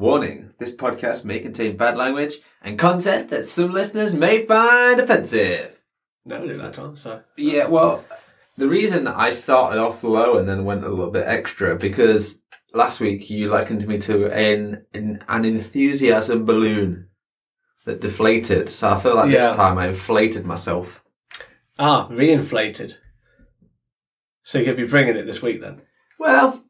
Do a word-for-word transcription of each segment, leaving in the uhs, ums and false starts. Warning, this podcast may contain bad language and content that some listeners may find offensive. Never do that, Tom, so... Yeah, well, the reason I started off low and then went a little bit extra, because last week you likened me to an an, an enthusiasm balloon that deflated, so I feel like yeah. this time I inflated myself. Ah, reinflated. So you could be bringing it this week, then? Well...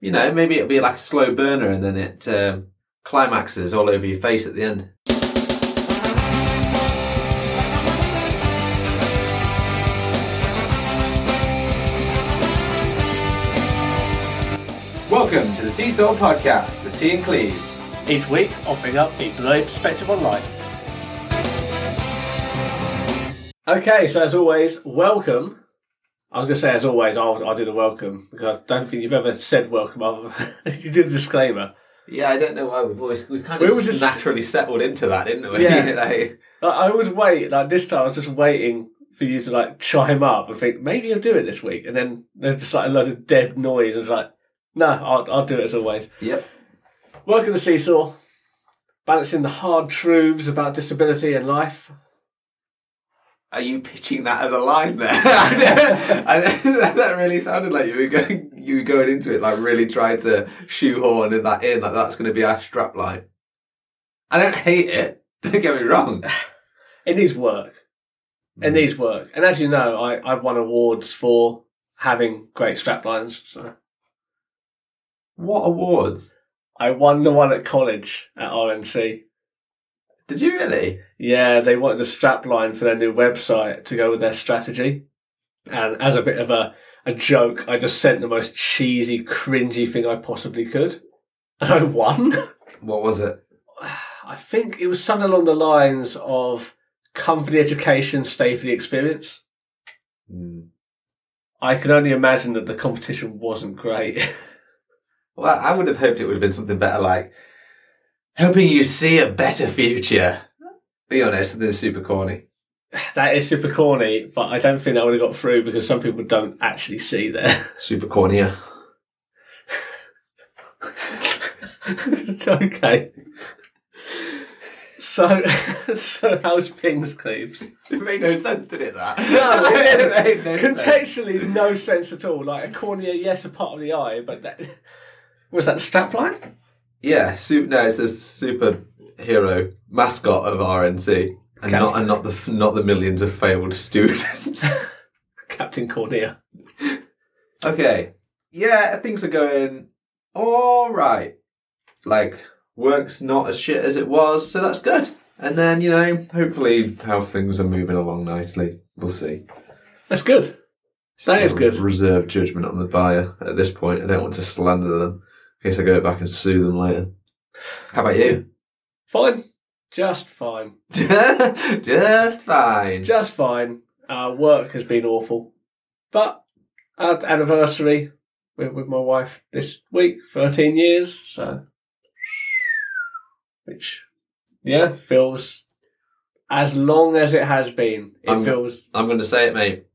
You know, maybe it'll be like a slow burner and then it um, climaxes all over your face at the end. Welcome to the Seesaw Podcast with T and Cleves. Each week, offering up a blurred perspective on life. Okay, so as always, welcome... I was going to say, as always, I'll, I'll do the welcome, because I don't think you've ever said welcome other than you did the disclaimer. Yeah, I don't know why we've always... We kind we of just, just naturally settled into that, didn't we? Yeah. like, like, I was waiting, like this time I was just waiting for you to like chime up and think, maybe you'll do it this week. And then there's just like a lot of dead noise. I was like, no, I'll, I'll do it as always. Yep. Welcome to Seesaw, balancing the hard truths about disability and life. Are you pitching that as a line there? I that really sounded like you were going you were going into it like really trying to shoehorn in that in, like that's going to be our strap line. I don't hate it. Don't get me wrong. It needs work. It mm. needs work. And as you know, I, I've won awards for having great strap lines. So. What awards? I won the one at college at R N C. Did you really? Yeah, they wanted a strap line for their new website to go with their strategy. And as a bit of a, a joke, I just sent the most cheesy, cringy thing I possibly could. And I won. What was it? I think it was something along the lines of come for the education, stay for the experience. Mm. I can only imagine that the competition wasn't great. Well, I would have hoped it would have been something better like helping you see a better future. Be honest, this is super corny. That is super corny, but I don't think that would have got through because some people don't actually see there. Super cornea. It's okay. So, so how's things, Cleves? It made no sense, did it, that? No, it made no contextually sense. No sense at all. Like, a cornea, yes, a part of the eye, but that... Was that the strap line? Yeah, super, no, it's the superhero mascot of R N C, and Captain. not and not the not the millions of failed students. Captain Cornea. Okay, yeah, things are going all right. Like work's not as shit as it was, so that's good. And then you know, hopefully, house things are moving along nicely. We'll see. That's good. That is good. Reserve judgment on the buyer at this point. I don't want to slander them. I guess I go back and sue them later. How about you? Fine. Just fine. Just fine. Just fine. Uh, work has been awful. But I had anniversary with, with my wife this week, thirteen years, so... Which, yeah, feels as long as it has been. It I'm, feels... I'm going to say it, mate.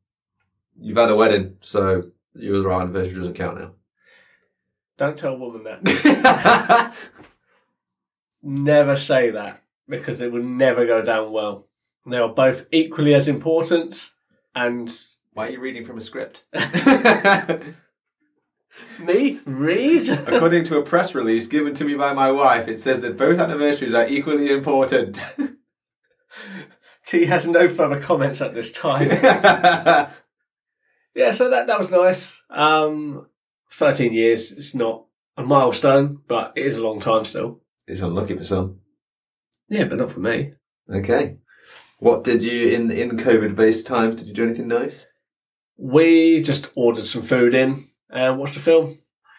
You've had a wedding, so your right anniversary doesn't count now. Don't tell a woman that. Never say that, because it will never go down well. They are both equally as important, and... Why are you reading from a script? Me? Read? According to a press release given to me by my wife, it says that both anniversaries are equally important. T has no further comments at this time. Yeah, so that, that was nice. Um... thirteen years, it's not a milestone, but it is a long time still. It's unlucky for some. Yeah, but not for me. Okay. What did you, in in COVID-based times, did you do anything nice? We just ordered some food in and watched a film.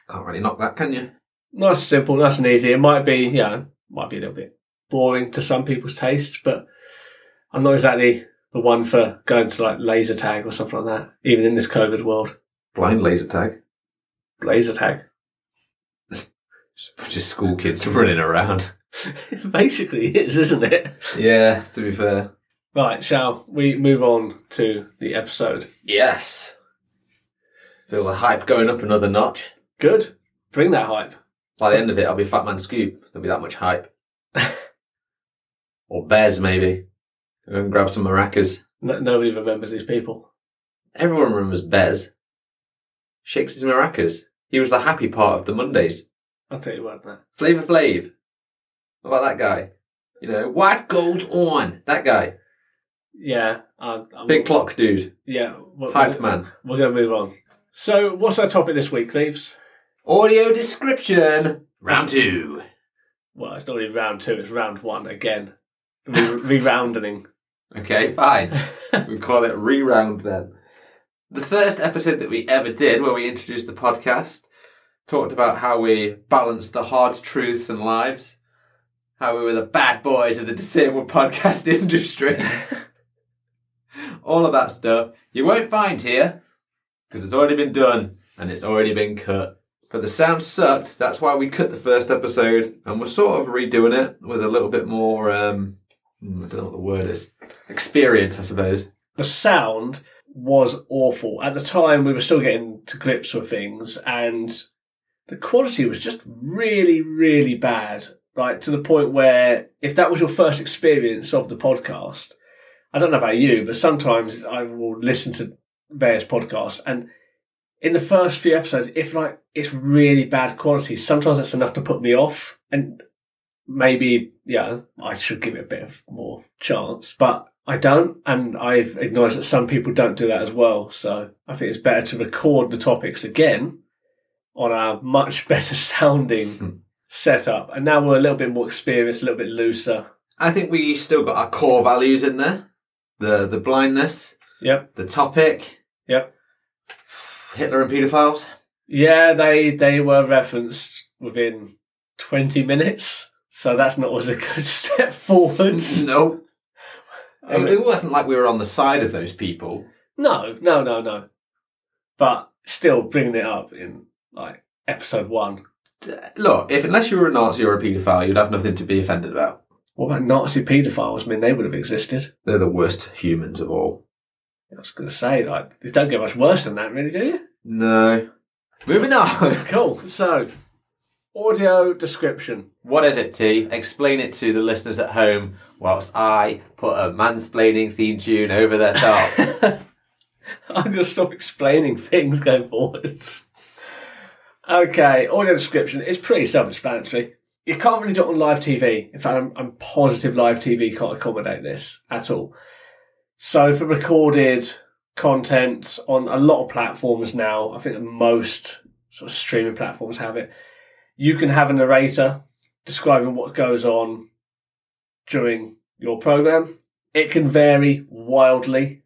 Can't really knock that, can you? Nice, simple, nice and easy. It might be, you know, might be a little bit boring to some people's tastes, but I'm not exactly the one for going to, like, laser tag or something like that, even in this COVID world. Blind laser tag? Laser tag. Just school kids running around. It basically is, isn't it? Yeah, to be fair. Right, shall we move on to the episode? Yes. Feel the hype going up another notch. Good. Bring that hype. By the end of it, I'll be Fat Man Scoob. There'll be that much hype. Or Bears, maybe. And grab some maracas. No, nobody remembers these people. Everyone remembers Bez. Shakes his maracas. He was the happy part of the Mondays. I'll tell you what, man. Flavor Flav. What about that guy? You know, what goes on? That guy. Yeah. I'm, I'm, Big clock dude. Yeah. We're, Hype we're, man. We're going to move on. So, what's our topic this week, Cleves? Audio description. Round two. Well, it's not really round two, it's round one again. Re-roundening. Okay, fine. We call it re-round then. The first episode that we ever did, where we introduced the podcast, talked about how we balanced the hard truths and lives, how we were the bad boys of the disabled podcast industry. All of that stuff you won't find here, because it's already been done and it's already been cut. But the sound sucked, that's why we cut the first episode, and we're sort of redoing it with a little bit more, um, I don't know what the word is, experience, I suppose. The sound was awful. At the time, we were still getting to grips with things, and the quality was just really, really bad, right? To the point where if that was your first experience of the podcast, I don't know about you, but sometimes I will listen to various podcasts, and in the first few episodes, if like it's really bad quality, sometimes that's enough to put me off, and maybe, yeah, I should give it a bit of more chance, but I don't, and I've acknowledged that some people don't do that as well, so I think it's better to record the topics again on our much better sounding setup, and now we're a little bit more experienced, a little bit looser. I think we still got our core values in there, the the blindness, yep, the topic, yep, Hitler and paedophiles. Yeah, they they were referenced within twenty minutes, so that's not always a good step forward. No. I mean, it wasn't like we were on the side of those people. No, no, no, no. But still bringing it up in, like, episode one. Look, if unless you were a Nazi or a paedophile, you'd have nothing to be offended about. What about Nazi paedophiles? I mean, they would have existed. They're the worst humans of all. I was going to say, like, they don't get much worse than that, really, do you? No. Moving on. Cool. So, audio description. What is it, T? Explain it to the listeners at home whilst I put a mansplaining theme tune over their top. I'm going to stop explaining things going forwards. Okay, audio description. It's pretty self-explanatory. You can't really do it on live T V. In fact, I'm, I'm positive live T V can't accommodate this at all. So for recorded content on a lot of platforms now, I think the most sort of streaming platforms have it, you can have a narrator describing what goes on during your program. It can vary wildly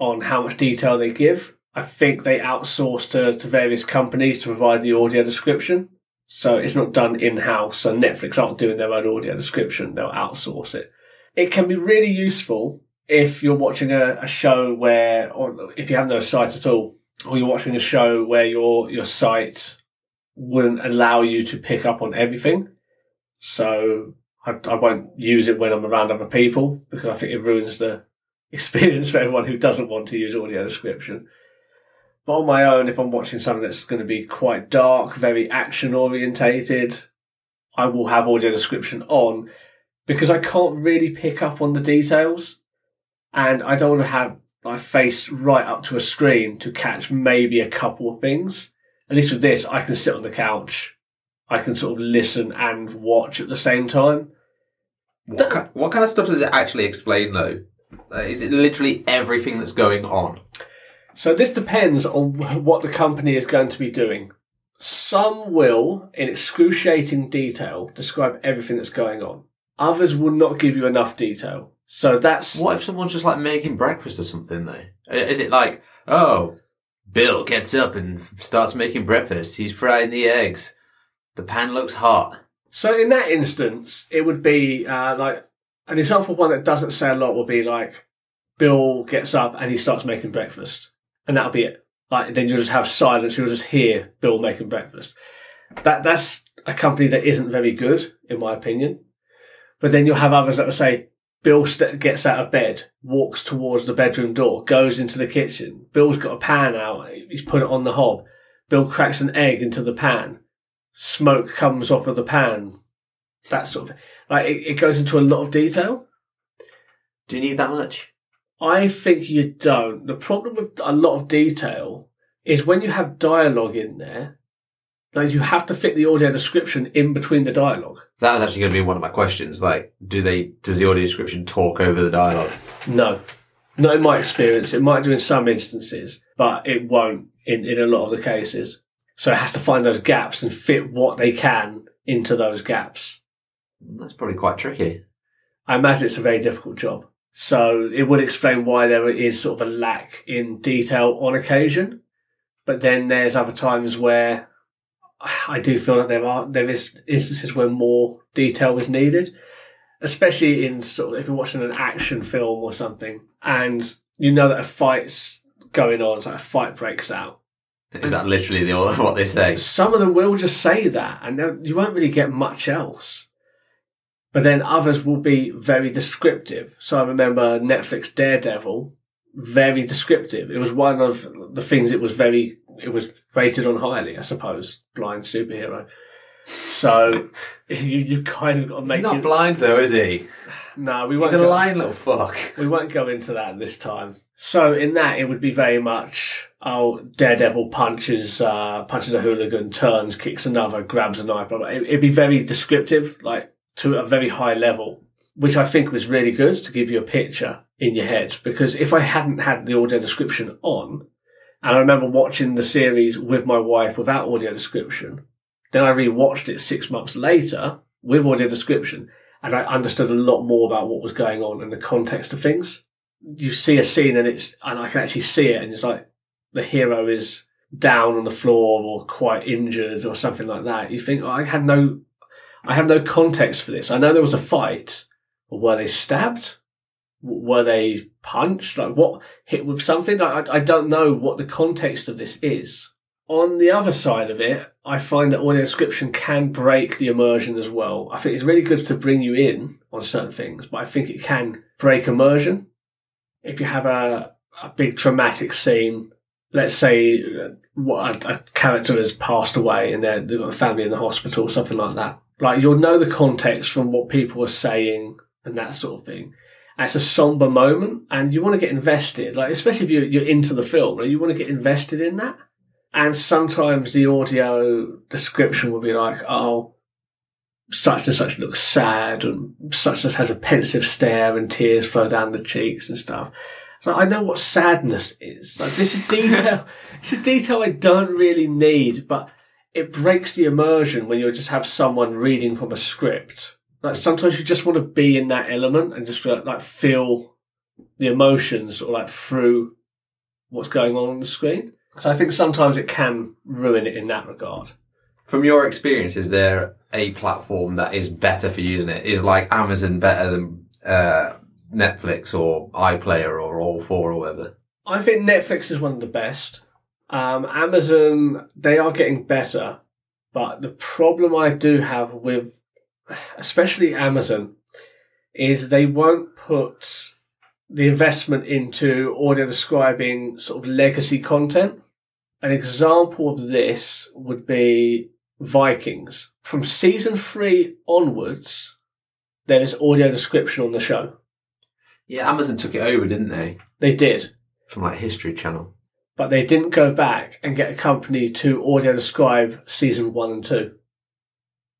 on how much detail they give. I think they outsource to, to various companies to provide the audio description. So it's not done in-house. So Netflix aren't doing their own audio description. They'll outsource it. It can be really useful if you're watching a, a show where, or if you have no site at all, or you're watching a show where your your site wouldn't allow you to pick up on everything. So I, I won't use it when I'm around other people because I think it ruins the experience for everyone who doesn't want to use audio description. But on my own, if I'm watching something that's going to be quite dark, very action-orientated, I will have audio description on because I can't really pick up on the details. And I don't want to have my face right up to a screen to catch maybe a couple of things. At least with this, I can sit on the couch. I can sort of listen and watch at the same time. What, ki- what kind of stuff does it actually explain, though? Uh, is it literally everything that's going on? So this depends on what the company is going to be doing. Some will, in excruciating detail, describe everything that's going on. Others will not give you enough detail. So that's... What if someone's just, like, making breakfast or something, though? Is it like, oh, Bill gets up and starts making breakfast. He's frying the eggs. The pan looks hot. So in that instance, it would be, uh, like, an example of one that doesn't say a lot would be, like, Bill gets up and he starts making breakfast. And that'll be it. Like, then you'll just have silence. You'll just hear Bill making breakfast. That That's a company that isn't very good, in my opinion. But then you'll have others that will say, Bill gets out of bed, walks towards the bedroom door, goes into the kitchen. Bill's got a pan out. He's put it on the hob. Bill cracks an egg into the pan. smoke comes off of the pan. That sort of, like, it, it goes into a lot of detail. Do you need that much? I think you don't. The problem with a lot of detail is when you have dialogue in there, like, you have to fit the audio description in between the dialogue. That was actually going to be one of my questions. Like, do they, does the audio description talk over the dialogue? No. Not in my experience. It might do in some instances, but it won't in, in a lot of the cases. So it has to find those gaps and fit what they can into those gaps. That's probably quite tricky. I imagine it's a very difficult job. So it would explain why there is sort of a lack in detail on occasion. But then there's other times where I do feel that there are there is instances where more detail is needed, especially in sort of if you're watching an action film or something and you know that a fight's going on, it's like a fight breaks out. Is that literally the, what they say? Some of them will just say that and you won't really get much else. But then others will be very descriptive. So I remember Netflix Daredevil, very descriptive. It was one of the things it was very, it was rated on highly, I suppose, blind superhero. So you, you kind of got to make it... He's not blind though, is he? No, we won't. He's a lying little fuck. We won't go into that this time. So in that, it would be very much, oh, Daredevil punches, uh, punches a hooligan, turns, kicks another, grabs a knife, blah, blah. It, it'd be very descriptive, like, to a very high level, which I think was really good to give you a picture in your head. Because if I hadn't had the audio description on, and I remember watching the series with my wife without audio description, then I rewatched it six months later with audio description, and I understood a lot more about what was going on and the context of things. You see a scene and it's, and I can actually see it, and it's like the hero is down on the floor or quite injured or something like that. You think, oh, I had no... I have no context for this. I know there was a fight. Were they stabbed? Were they punched? Like, what, hit with something? I, I don't know what the context of this is. On the other side of it, I find that audio description can break the immersion as well. I think it's really good to bring you in on certain things, but I think it can break immersion. If you have a, a big traumatic scene, let's say what a, a character has passed away and they've got a family in the hospital or something like that. Like, you'll know the context from what people are saying and that sort of thing. And it's a somber moment, and you want to get invested. Like, especially if you're, you're into the film, like, you want to get invested in that. And sometimes the audio description will be like, oh, such and such looks sad, and such and such has a pensive stare, and tears flow down the cheeks and stuff. So I know what sadness is. Like, this is detail. It's a detail I don't really need, but it breaks the immersion when you just have someone reading from a script. Like, sometimes you just want to be in that element and just feel, like, feel the emotions or like through what's going on on the screen. So I think sometimes it can ruin it in that regard. From your experience, is there a platform that is better for using it? Is, like, Amazon better than uh, Netflix or iPlayer or all four or whatever? I think Netflix is one of the best. Um, Amazon, they are getting better, but the problem I do have with, especially Amazon, is they won't put the investment into audio describing sort of legacy content. An example of this would be Vikings. From season three onwards, there is audio description on the show. Yeah, Amazon took it over, didn't they? They did. From, like, History Channel. But they didn't go back and get a company to audio describe season one and two.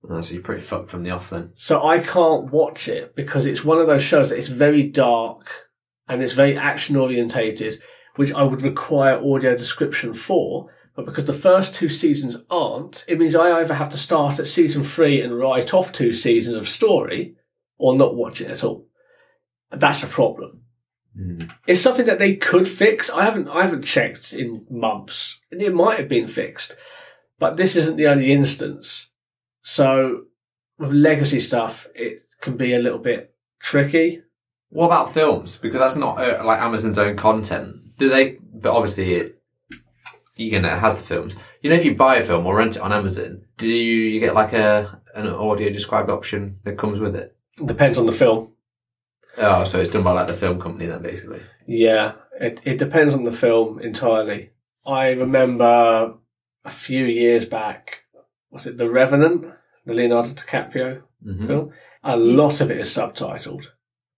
Oh, so you're pretty fucked from the off then. So I can't watch it because it's one of those shows that it's very dark and it's very action orientated, which I would require audio description for. But because the first two seasons aren't, it means I either have to start at season three and write off two seasons of story or not watch it at all. And that's a problem. It's something that they could fix. I haven't I haven't checked in months. And it might have been fixed. But this isn't the only instance. So with legacy stuff, it can be a little bit tricky. What about films? Because that's not uh, like Amazon's own content. Do they? But obviously it, you can, it has the films. You know, if you buy a film or rent it on Amazon, do you get like a an audio described option that comes with it? Depends on the film. Oh, so it's done by, like, the film company then, basically. Yeah, it it depends on the film entirely. I remember a few years back, what's it, The Revenant, the Leonardo DiCaprio mm-hmm. film. A lot of it is subtitled.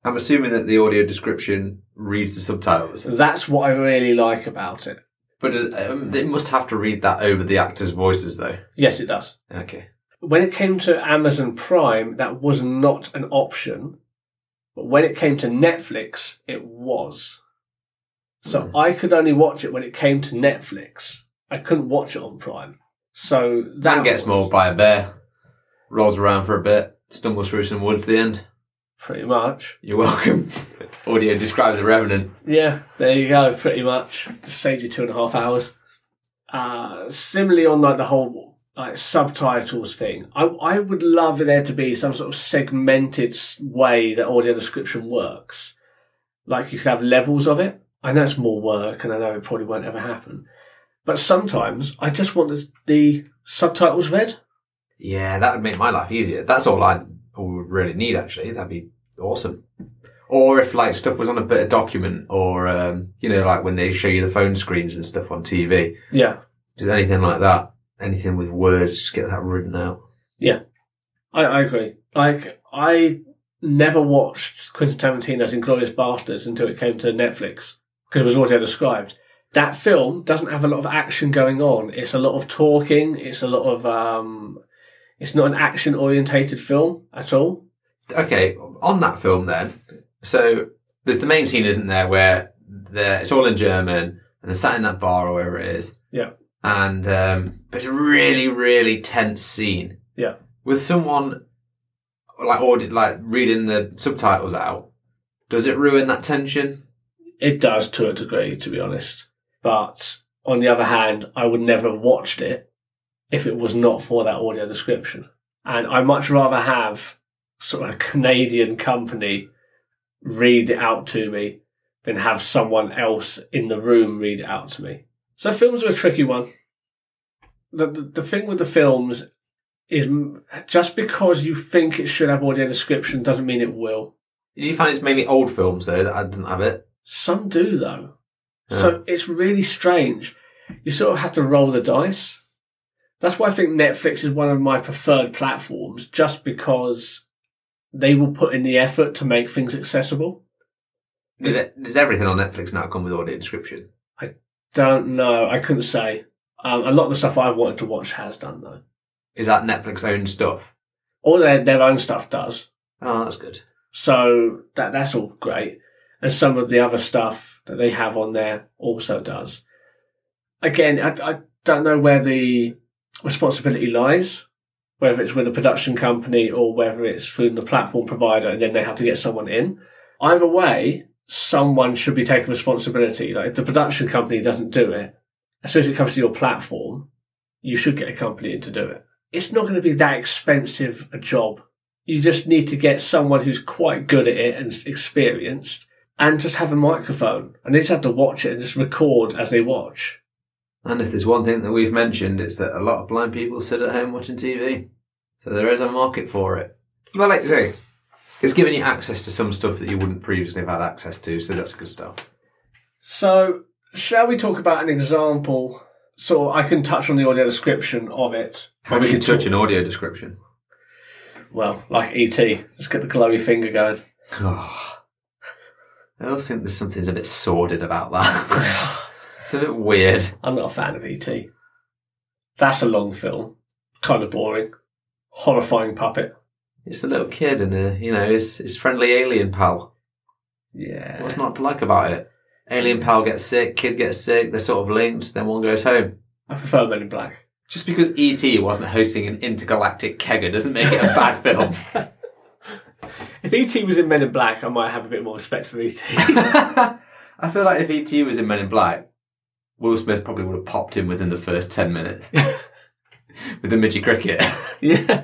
I'm assuming that the audio description reads the subtitles. That's what I really like about it. But does, um, they must have to read that over the actors' voices, though. Yes, it does. Okay. When it came to Amazon Prime, that was not an option. But when it came to Netflix, it was. So mm. I could only watch it when it came to Netflix. I couldn't watch it on Prime. So that Man gets was... mauled by a bear, rolls around for a bit, stumbles through some woods at the end. Pretty much. You're welcome. Audio describes The Revenant. Yeah, there you go, pretty much. Just saves you two and a half hours. Uh, similarly on like the whole like subtitles thing, I, I would love there to be some sort of segmented way that audio description works. Like you could have levels of it. I know it's more work and I know it probably won't ever happen. But sometimes I just want the, the subtitles read. Yeah, that would make my life easier. That's all I... we would really need, actually. That'd be awesome. Or if like stuff was on a bit of document, or um, you know, like when they show you the phone screens and stuff on T V. Yeah, just anything like that. Anything with words, just get that written out. Yeah, I, I agree. Like I never watched Quentin Tarantino's Inglourious Basterds until it came to Netflix because it was audio described. That film doesn't have a lot of action going on. It's a lot of talking. It's a lot of um. It's not an action-orientated film at all. Okay, on that film then, so there's the main scene, isn't there, where it's all in German, and they're sat in that bar or wherever it is. Yeah. And um, but it's a really, really tense scene. Yeah. With someone like or did, like reading the subtitles out, does it ruin that tension? It does to a degree, to be honest. But on the other hand, I would never have watched it if it was not for that audio description. And I much rather have sort of a Canadian company read it out to me than have someone else in the room read it out to me. So films are a tricky one. The, the, the thing with the films is just because you think it should have audio description doesn't mean it will. Did you find it's mainly old films, though, that I didn't have it? Some do, though. Yeah. So it's really strange. You sort of have to roll the dice. That's why I think Netflix is one of my preferred platforms, just because they will put in the effort to make things accessible. Does, it, does everything on Netflix now come with audio description? I don't know. I couldn't say. Um, a lot of the stuff I wanted to watch has done, though. Is that Netflix own stuff? All their, their own stuff does. Oh, that's good. So that that's all great. And some of the other stuff that they have on there also does. Again, I, I don't know where the responsibility lies, whether it's with a production company or whether it's through the platform provider and then they have to get someone in. Either way, someone should be taking responsibility. Like if the production company doesn't do it, as soon as it comes to your platform, you should get a company in to do it. It's not going to be that expensive a job. You just need to get someone who's quite good at it and experienced and just have a microphone and they just have to watch it and just record as they watch. And if there's one thing that we've mentioned, it's that a lot of blind people sit at home watching T V. So there is a market for it. But like you say, it's giving you access to some stuff that you wouldn't previously have had access to, so that's good stuff. So shall we talk about an example? So I can touch on the audio description of it. How we can touch an audio description? Well, like E T. Just get the glowy finger going. Oh, I also think there's something a bit sordid about that. It's a bit weird. I'm not a fan of E T. That's a long film. Kind of boring. Horrifying puppet. It's the little kid and, a, you know, his, his friendly alien pal. Yeah. What's not to like about it? Alien pal gets sick, kid gets sick, they're sort of linked, then one goes home. I prefer Men in Black. Just because E T wasn't hosting an intergalactic kegger doesn't make it a bad film. If E T was in Men in Black, I might have a bit more respect for E T. I feel like if E T was in Men in Black, Will Smith probably would have popped in within the first ten minutes with the midgy cricket. Yeah.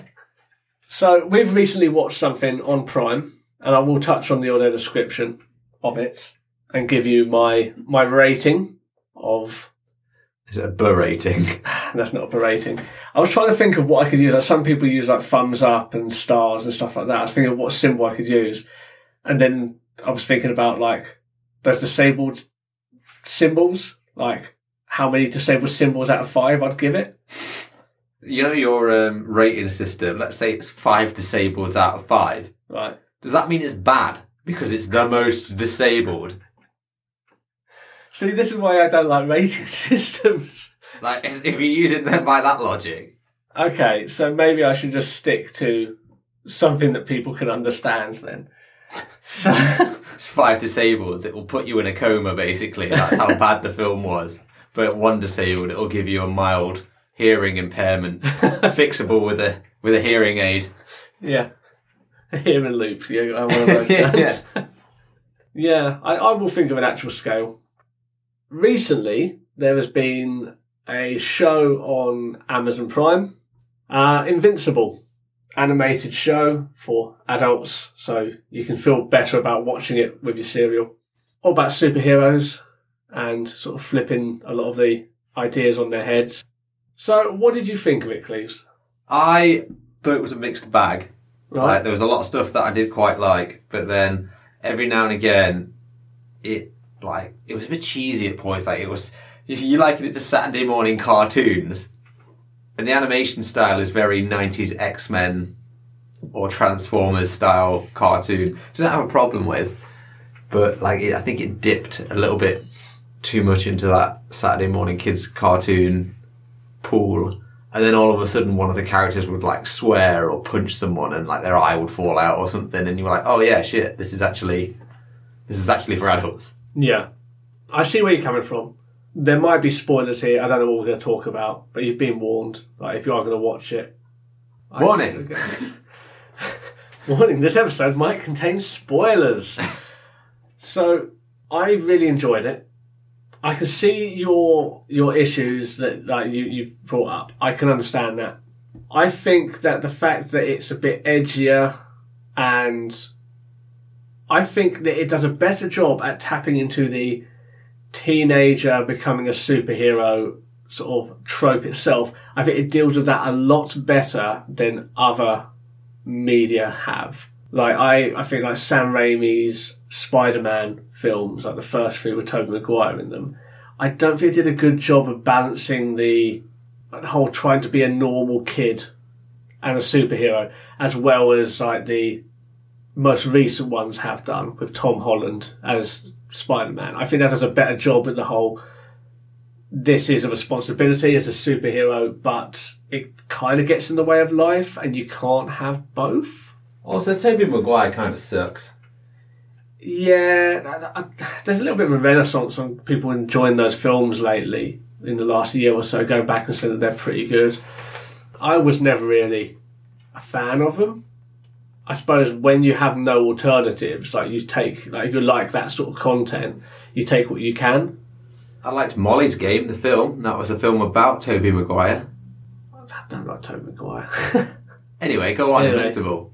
So we've recently watched something on Prime, and I will touch on the audio description of it and give you my my rating of... Is it a berating? That's not a berating. I was trying to think of what I could use. Like some people use like thumbs up and stars and stuff like that. I was thinking of what symbol I could use. And then I was thinking about like those disabled symbols. Like, how many disabled symbols out of five I'd give it. you know your um, rating system, let's say it's five disabled out of five. Right. Does that mean it's bad because it's the most disabled? See, this is why I don't like rating systems. Like, if you're using them by that logic. Okay, so maybe I should just stick to something that people can understand then. So it's five disabled. It will put you in a coma, basically. That's how bad the film was. But one disabled, it will give you a mild hearing impairment, fixable with a with a hearing aid. Yeah. Hearing loops. Yeah, I'm one of those. Yeah, yeah. Yeah, I, I will think of an actual scale. Recently, there has been a show on Amazon Prime, uh, Invincible, animated show for adults, so you can feel better about watching it with your cereal. All about superheroes and sort of flipping a lot of the ideas on their heads. So, what did you think of it, Cleves? I thought it was a mixed bag. Right. Like, there was a lot of stuff that I did quite like, but then every now and again, it like it was a bit cheesy at points. Like, it was, you liken it to Saturday morning cartoons, and the animation style is very nineties X-Men or Transformers style cartoon. I don't have a problem with, but like it, I think it dipped a little bit too much into that Saturday morning kids cartoon pool, and then all of a sudden one of the characters would like swear or punch someone, and like their eye would fall out or something, and you were like, oh yeah, shit, this is actually this is actually for adults. Yeah, I see where you're coming from. There might be spoilers here. I don't know what we're going to talk about, but you've been warned. Like, if you are going to watch it, warning. Warning, this episode might contain spoilers. So I really enjoyed it. I can see your your issues that like you you've brought up. I can understand that. I think that the fact that it's a bit edgier, and I think that it does a better job at tapping into the teenager becoming a superhero sort of trope itself. I think it deals with that a lot better than other media have. Like I, I think like Sam Raimi's Spider-Man films, like the first three with Tobey Maguire in them, I don't think it did a good job of balancing the, like, the whole trying to be a normal kid and a superhero, as well as like the most recent ones have done with Tom Holland as Spider-Man. I think that does a better job at the whole, this is a responsibility as a superhero, but it kind of gets in the way of life, and you can't have both. Also, Tobey Maguire kind of sucks. Yeah, I, I, there's a little bit of a renaissance on people enjoying those films lately, in the last year or so, going back and saying that they're pretty good. I was never really a fan of them. I suppose when you have no alternatives, like you take, like if you like that sort of content, you take what you can. I liked Molly's Game, the film. That was a film about Tobey Maguire. I don't like Tobey Maguire. Anyway, go on, anyway. Invincible.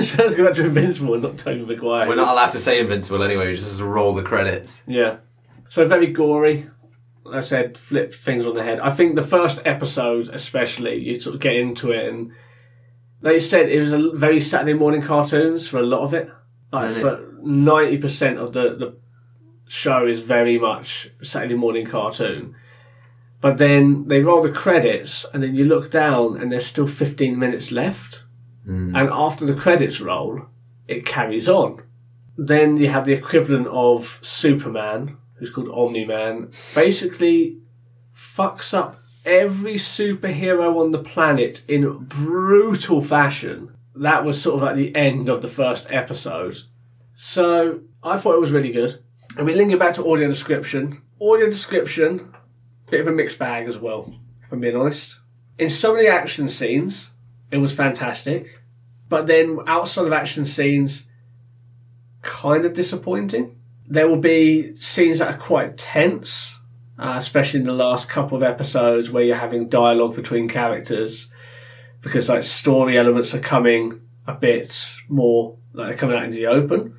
So let's go back to Invincible and not Tobey Maguire. We're not allowed to say Invincible anyway, we just roll the credits. Yeah. So very gory. Like I said, flip things on the head. I think the first episode especially, you sort of get into it and... Like you said, it was a very Saturday morning cartoons for a lot of it. Like really? For ninety percent of the, the show is very much Saturday morning cartoon. But then they roll the credits, and then you look down, and there's still fifteen minutes left. Mm. And after the credits roll, it carries on. Then you have the equivalent of Superman, who's called Omni-Man, basically fucks up every superhero on the planet in brutal fashion. That was sort of like the end of the first episode. So I thought it was really good. And we link it back to audio description. Audio description, bit of a mixed bag as well, if I'm being honest. In some of the action scenes, it was fantastic. But then outside of action scenes, kind of disappointing. There will be scenes that are quite tense. Uh, especially in the last couple of episodes where you're having dialogue between characters, because like story elements are coming a bit more, like they're coming out into the open,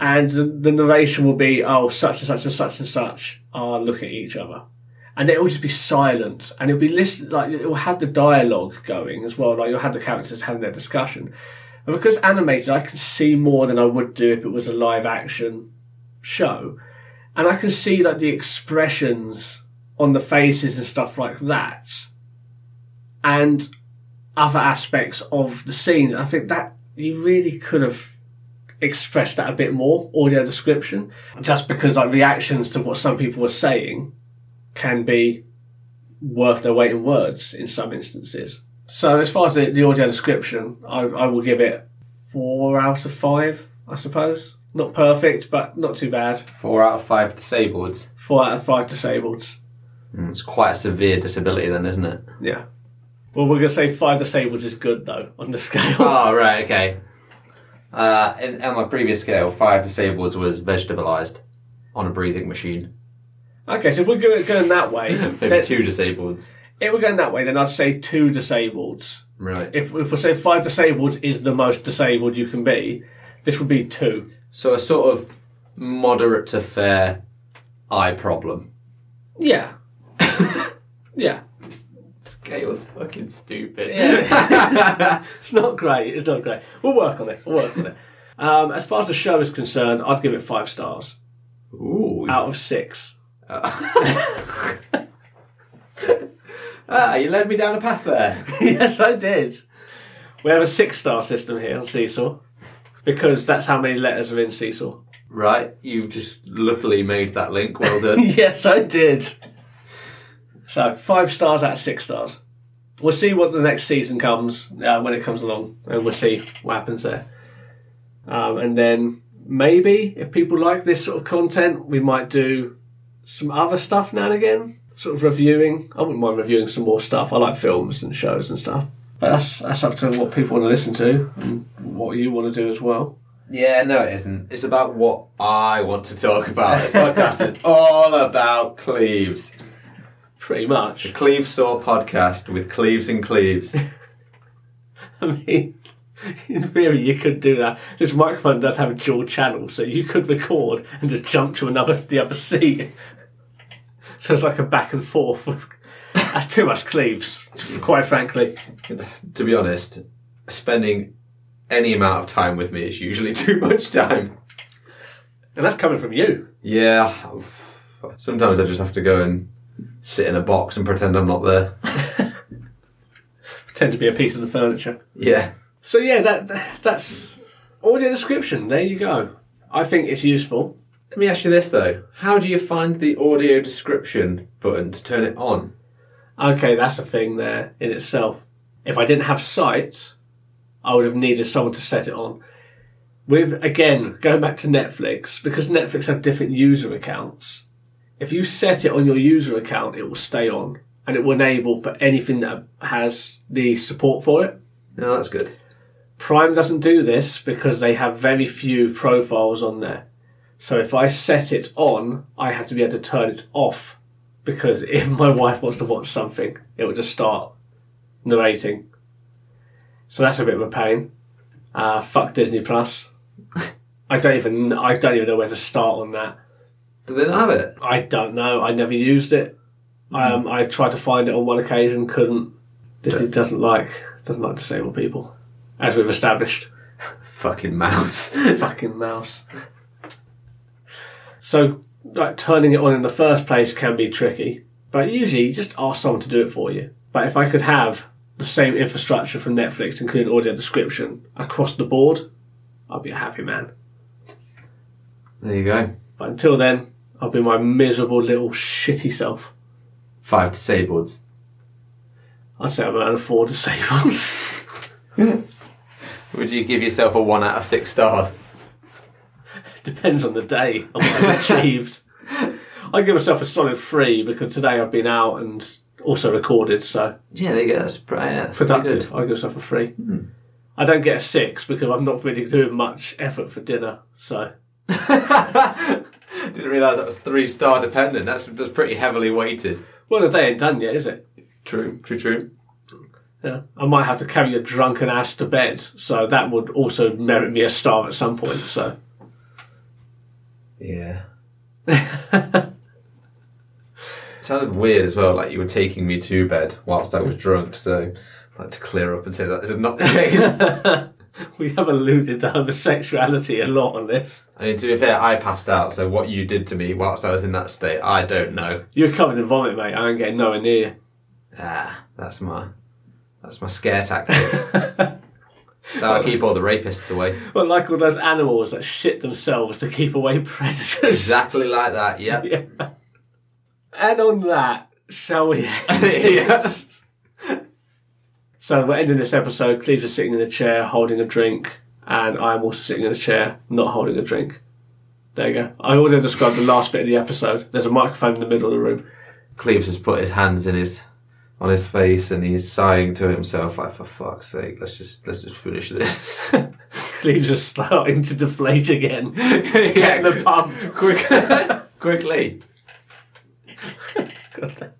and the, the narration will be, oh, such and such and such and such are looking at each other, and it will just be silent, and it'll be listen- like it will have the dialogue going as well, like you'll have the characters having their discussion, and because animated, I can see more than I would do if it was a live action show. And I can see like the expressions on the faces and stuff like that and other aspects of the scenes. I think that you really could have expressed that a bit more, audio description, just because like reactions to what some people were saying can be worth their weight in words in some instances. So as far as the, the audio description, I, I will give it four out of five, I suppose. Not perfect, but not too bad. Four out of five disabled. Four out of five disabled. Mm, it's quite a severe disability then, isn't it? Yeah. Well, we're going to say five disabled is good, though, on the scale. Oh, right, okay. Uh, in, on my previous scale, five disabled was vegetabilised on a breathing machine. Okay, so if we're going, going that way... Maybe then, two disabled. If we're going that way, then I'd say two disabled. Right. If, if we say five disabled is the most disabled you can be, this would be two. So a sort of moderate to fair eye problem. Yeah. Yeah. This scale's fucking stupid. Yeah. It's not great. It's not great. We'll work on it. We'll work on it. Um, as far as the show is concerned, I'd give it five stars. Ooh. Out of six. Uh. Ah, you led me down a path there. Yes, I did. We have a six-star system here on Seesaw. Because that's how many letters are in Seesaw. Right, you've just luckily made that link, well done. Yes, I did. So, five stars out of six stars. We'll see what the next season comes, uh, when it comes along, and we'll see what happens there. Um, and then, maybe, if people like this sort of content, we might do some other stuff now and again. Sort of reviewing. I wouldn't mind reviewing some more stuff. I like films and shows and stuff. But that's, that's up to what people want to listen to and what you want to do as well. Yeah, no, it isn't. It's about what I want to talk about. This podcast is all about Cleves. Pretty much. The Clevesaw podcast with Cleves and Cleves. I mean, in theory, you could do that. This microphone does have a dual channel, so you could record and just jump to another the other seat. So it's like a back and forth. That's too much Cleves, quite frankly. To be honest, spending any amount of time with me is usually too much time. And that's coming from you. Yeah. Sometimes I just have to go and sit in a box and pretend I'm not there. Pretend to be a piece of the furniture. Yeah. So yeah, that that's audio description. There you go. I think it's useful. Let me ask you this though. How do you find the audio description button to turn it on? Okay, that's a thing there in itself. If I didn't have sight, I would have needed someone to set it on. With, again, going back to Netflix, because Netflix have different user accounts, if you set it on your user account, it will stay on, and it will enable for anything that has the support for it. No, that's good. Prime doesn't do this because they have very few profiles on there. So if I set it on, I have to be able to turn it off. Because if my wife wants to watch something, it will just start narrating. So that's a bit of a pain. Uh, fuck Disney Plus. I don't even I don't even know where to start on that. Do they not have it? I don't know. I never used it. Mm. Um, I tried to find it on one occasion, couldn't. Disney doesn't like doesn't like disabled people, as we've established. Fucking mouse. Fucking mouse. So. Like turning it on in the first place can be tricky, but usually you just ask someone to do it for you. But if I could have the same infrastructure from Netflix, including audio description, across the board, I'd be a happy man. There you go. But until then, I'll be my miserable little shitty self. Five disabled. I'd say I'm out of four disabled. Would you give yourself a one out of six stars? Depends on the day on what I've achieved. I give myself a solid three because today I've been out and also recorded, so yeah, there you go. That's, yeah, that's productive. Good. I give myself a three. Hmm. I don't get a six because I'm not really doing much effort for dinner. So didn't realise that was three star dependent. That's that's pretty heavily weighted. Well, the day ain't done yet, is it? True, true, true. Yeah, I might have to carry a drunken ass to bed, so that would also merit me a star at some point. So. Yeah. It sounded weird as well, like you were taking me to bed whilst I was drunk, so I'd like to clear up and say that is not the case. We have alluded to homosexuality a lot on this. I mean, to be fair, I passed out, so what you did to me whilst I was in that state, I don't know. You're covered in vomit, mate. I ain't getting nowhere near you. Ah, that's my... That's my scare tactic. That's how I keep all the rapists away. Well, like all those animals that shit themselves to keep away predators. Exactly like that, yep. Yeah. And on that, shall we end? Yeah. So we're ending this episode. Cleves is sitting in a chair holding a drink, and I'm also sitting in a chair not holding a drink. There you go. I already described the last bit of the episode. There's a microphone in the middle of the room. Cleves has put his hands in his... on his face, and he's sighing to himself, like, for fuck's sake, let's just let's just finish this. Cleves just starting to deflate again. Get yeah. in the pump. Quick, quickly. God.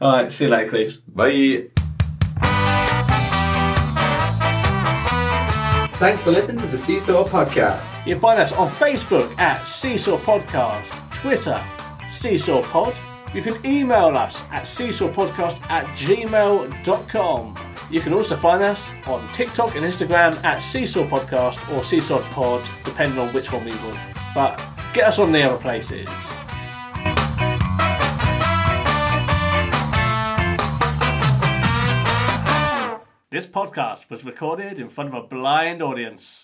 All right, see you later, Cleves. Bye. Thanks for listening to the Seesaw Podcast. You can find us on Facebook at Seesaw Podcast, Twitter, Seesaw Pod. You can email us at seesawpodcast at gmail dot com. You can also find us on TikTok and Instagram at Seesaw Podcast or Seesaw Pod, depending on which one we want. But get us on the other places. This podcast was recorded in front of a blind audience.